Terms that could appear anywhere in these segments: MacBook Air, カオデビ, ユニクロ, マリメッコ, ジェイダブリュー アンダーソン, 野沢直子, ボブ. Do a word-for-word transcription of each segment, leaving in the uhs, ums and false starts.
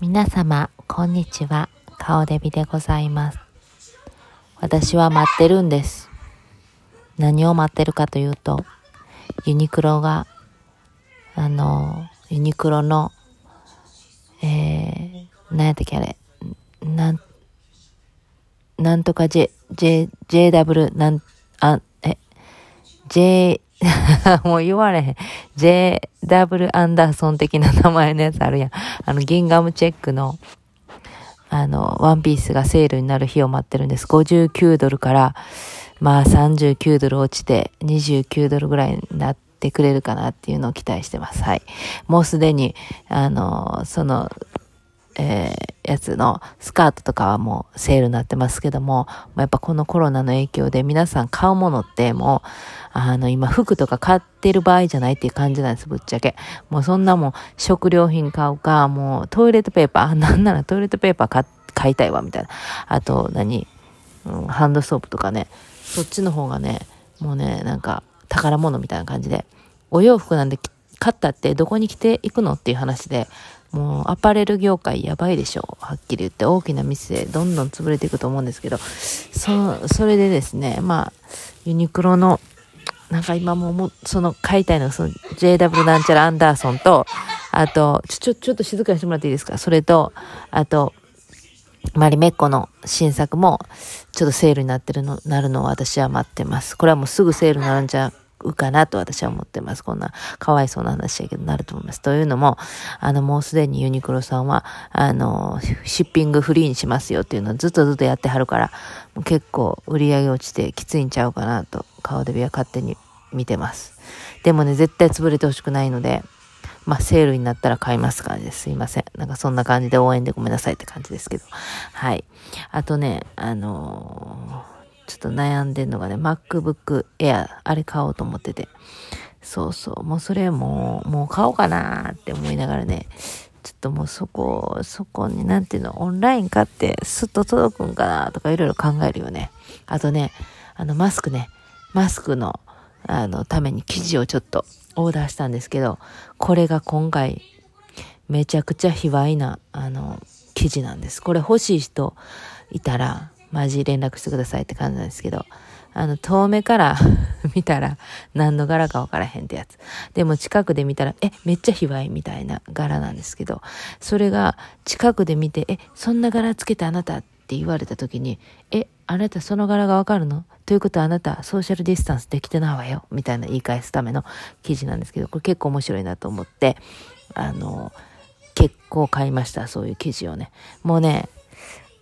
皆様こんにちは、カオデビでございます。私は待ってるんです。何を待ってるかというと、ユニクロがあのユニクロのえー、何やったっけあれなんなんとか J J JW なんあえ J もう言われへん ジェイダブリュー アンダーソン的な名前のやつあるやん。あのギンガムチェックのあのワンピースがセールになる日を待ってるんです。ごじゅうきゅうドルからまあさんじゅうきゅうドル落ちてにじゅうきゅうドルぐらいになってくれるかなっていうのを期待してます。はい、もうすでにあのそのえー、やつのスカートとかはもうセールになってますけども、やっぱこのコロナの影響で皆さん買うものってもうあの今服とか買ってる場合じゃないっていう感じなんです。ぶっちゃけもうそんなもん食料品買うか、もうトイレットペーパー、あなんならトイレットペーパー 買, 買いたいわみたいな、あと何、うん、ハンドソープとかね、そっちの方がねもうねなんか宝物みたいな感じで、お洋服なんで買ったってどこに着ていくのっていう話で、もうアパレル業界やばいでしょ、はっきり言って大きなミスでどんどん潰れていくと思うんですけど、 そ, それでですね、まあユニクロのなんか今ももその解体のその ジェイダブリュー なんちゃらアンダーソンと、あとちょちょちょっと静かにしてもらっていいですか。それとあとマリメッコの新作もちょっとセールになってるのなるのを私は待ってます。これはもうすぐセールになるんじゃかなと私は思ってます。こんなかわいそうな話やけどなると思います。というのも、あのもうすでにユニクロさんはあのシッピングフリーにしますよっていうのをずっとずっとやってはるから、もう結構売り上げ落ちてきついんちゃうかなとカオデビは勝手に見てます。でもね絶対潰れてほしくないので、まあセールになったら買います感じです。すいません、なんかそんな感じで応援でごめんなさいって感じですけど、はい。あとねあのーちょっと悩んでんのがね、MacBook Air あれ買おうと思ってて、そうそうもうそれもうもう買おうかなって思いながらね、ちょっともうそこそこになんていうの、オンライン買ってスッと届くんかなとかいろいろ考えるよね。あとねあのマスクね、マスクのあのために生地をちょっとオーダーしたんですけど、これが今回めちゃくちゃ卑猥なあの生地なんです。これ欲しい人いたらマジ連絡してくださいって感じなんですけど、あの遠目から見たら何の柄か分からへんってやつでも、近くで見たらえめっちゃ卑猥みたいな柄なんですけど、それが近くで見てえそんな柄つけてあなたって言われた時に、えあなたその柄が分かるのということはあなたソーシャルディスタンスできてないわよみたいな言い返すための記事なんですけど、これ結構面白いなと思ってあの結構買いました。そういう記事をね、もうね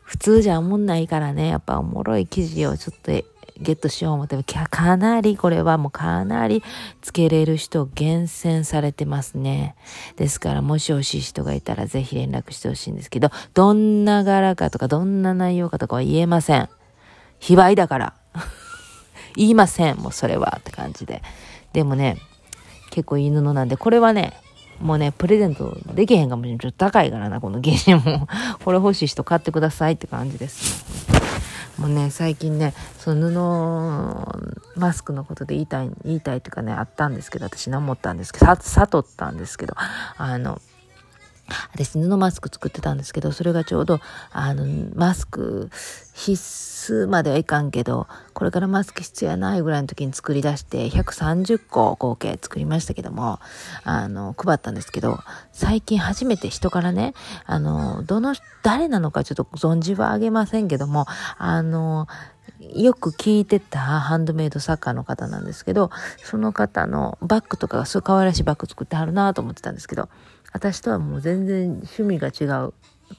普通じゃおもんないからね、やっぱおもろい生地をちょっとゲットしよう思っても、かなりこれはもうかなりつけれる人厳選されてますね。ですからもし欲しい人がいたらぜひ連絡してほしいんですけど、どんな柄かとかどんな内容かとかは言えません。非売だから言いません、もうそれはって感じで。でもね結構いい布なんで、これはねもうねプレゼントできへんかもしれない。ちょっと高いからなこのゲームもこれ欲しい人買ってくださいって感じです、ね、もうね最近ねその布マスクのことで言いたい言いたいというかねあったんですけど、私何もったんですけど悟ったんですけど、あの私布マスク作ってたんですけど、それがちょうどあのマスク必須まではいかんけどこれからマスク必要やないぐらいの時に作り出して、ひゃくさんじゅっこ合計作りましたけども、あの配ったんですけど、最近初めて人からねあのどの誰なのかちょっと存じはあげませんけども、あのよく聞いてたハンドメイド作家の方なんですけど、その方のバッグとかがすごい可愛らしいバッグ作ってはるなと思ってたんですけど、私とはもう全然趣味が違う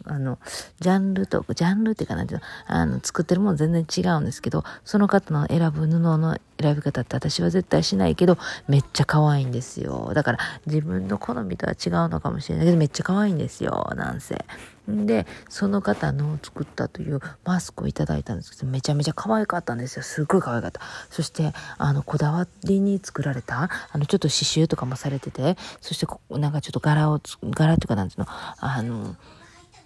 あのジャンルとジャンルっていうかなんていうの、あの作ってるもの全然違うんですけど、その方の選ぶ布の選び方って私は絶対しないけどめっちゃ可愛いんですよ。だから自分の好みとは違うのかもしれないけどめっちゃ可愛いんですよなんせ。でその方の作ったというマスクをいただいたんですけど、めちゃめちゃ可愛かったんですよ。すっごい可愛かった。そしてあのこだわりに作られたあのちょっと刺繍とかもされてて、そしてこなんかちょっと柄を柄っていうかなんていうのあの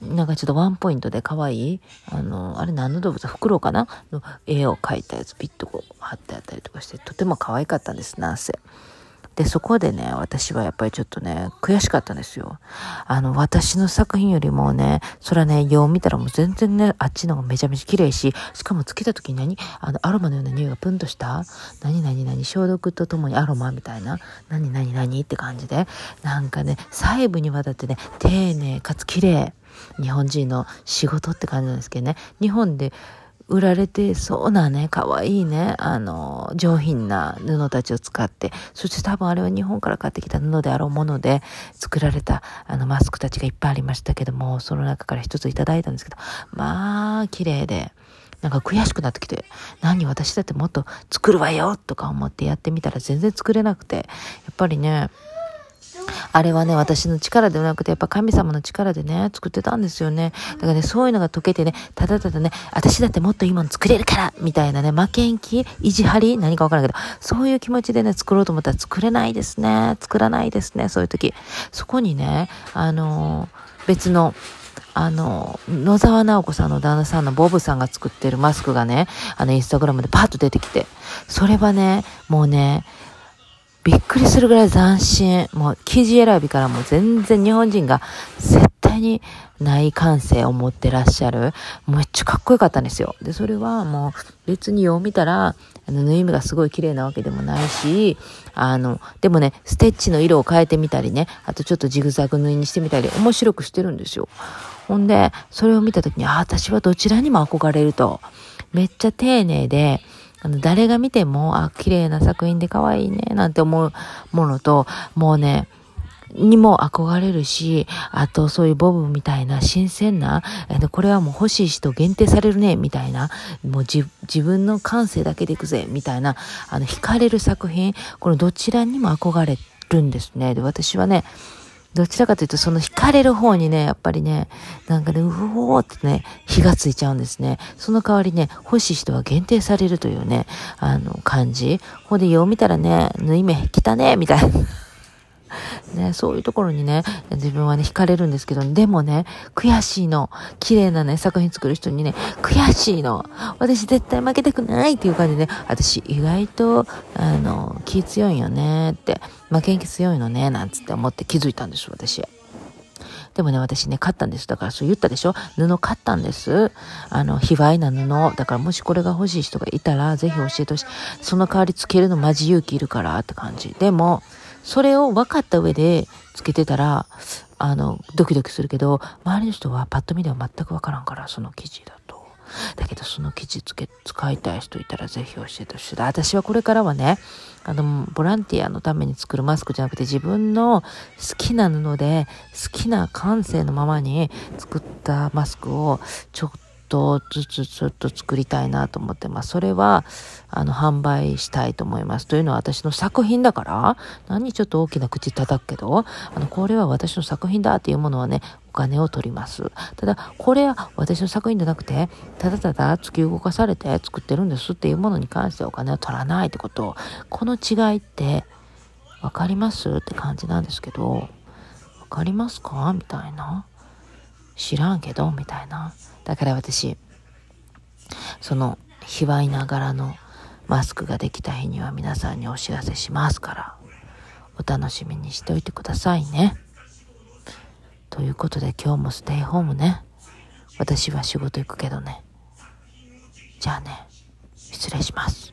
なんかちょっとワンポイントで可愛いあのあれ何の動物、フクロウかなの絵を描いたやつピッとこう貼ってあったりとかして、とても可愛かったんですなんせ。でそこでね、私はやっぱりちょっとね悔しかったんですよ。あの私の作品よりもね、それはね、よう見たらもう全然ね、あっちの方がめちゃめちゃ綺麗し、しかもつけた時に何あのアロマのような匂いがプンとした何何何消毒とともにアロマみたいな何何何って感じで、なんかね細部にわたってね丁寧かつ綺麗、日本人の仕事って感じなんですけどね、日本で売られてそうなね、かわいいね、あの上品な布たちを使って、そして多分あれは日本から買ってきた布であろうもので作られたあのマスクたちがいっぱいありましたけども、その中から一ついただいたんですけど、まあ綺麗で、なんか悔しくなってきて、何私だってもっと作るわよとか思ってやってみたら全然作れなくて、やっぱりねあれはね、私の力ではなくてやっぱ神様の力でね作ってたんですよね。だからね、そういうのが解けてね、ただただね私だってもっといいもの作れるからみたいなね、負けん気、意地張り、何か分からないけど、そういう気持ちでね作ろうと思ったら作れないですね、作らないですね。そういう時、そこにねあの別のあの野沢直子さんの旦那さんのボブさんが作ってるマスクがね、あのインスタグラムでパッと出てきて、それはねもうねびっくりするぐらい斬新、もう生地選びからもう全然日本人が絶対にない感性を持ってらっしゃる、めっちゃかっこよかったんですよ。でそれはもう別によう見たらあの縫い目がすごい綺麗なわけでもないし、あのでもねステッチの色を変えてみたりね、あとちょっとジグザグ縫いにしてみたり面白くしてるんですよ。ほんでそれを見た時に、あ、私はどちらにも憧れると、めっちゃ丁寧であの誰が見ても、あ、綺麗な作品で可愛いねなんて思うものと、もうねにも憧れるし、あとそういうボブみたいな新鮮な、これはもう欲しい人限定されるねみたいな、もう 自, 自分の感性だけでいくぜみたいな、あの惹かれる作品、このどちらにも憧れるんですね。で私はねどちらかというとその惹かれる方にね、やっぱりねなんかねうおーってね火がついちゃうんですね。その代わりね欲しい人は限定されるというね、あの感じほんで、よう見たらね縫い目きたねみたいなね、そういうところにね自分はね惹かれるんですけど、でもね悔しいの、綺麗なね作品作る人にね悔しいの、私絶対負けたくないっていう感じで、ね、私意外とあの気強いよねって、負けん気強いのねなんつって思って気づいたんです、私。でもね私ね買ったんです。だからそう言ったでしょ、布買ったんです。あの卑猥な布だから、もしこれが欲しい人がいたらぜひ教えてほしい。その代わりつけるのマジ勇気いるからって感じ。でもそれを分かった上でつけてたらあのドキドキするけど、周りの人はパッと見では全く分からんから、その生地だと。だけどその生地つけ使いたい人いたらぜひ教えてほしい。私はこれからはねあのボランティアのために作るマスクじゃなくて、自分の好きな布で好きな感性のままに作ったマスクをちょっとずつちょっと作りたいなと思ってます。それはあの販売したいと思います。というのは私の作品だから、何ちょっと大きな口叩くけど、あのこれは私の作品だっていうものはねお金を取ります。ただこれは私の作品じゃなくて、ただただ突き動かされて作ってるんですっていうものに関してはお金は取らないってこと、この違いって分かりますって感じなんですけど、分かりますかみたいな、知らんけどみたいな。だから私その卑猥な柄のマスクができた日には皆さんにお知らせしますから、お楽しみにしておいてくださいね。ということで今日もステイホームね。私は仕事行くけどね。じゃあね、失礼します。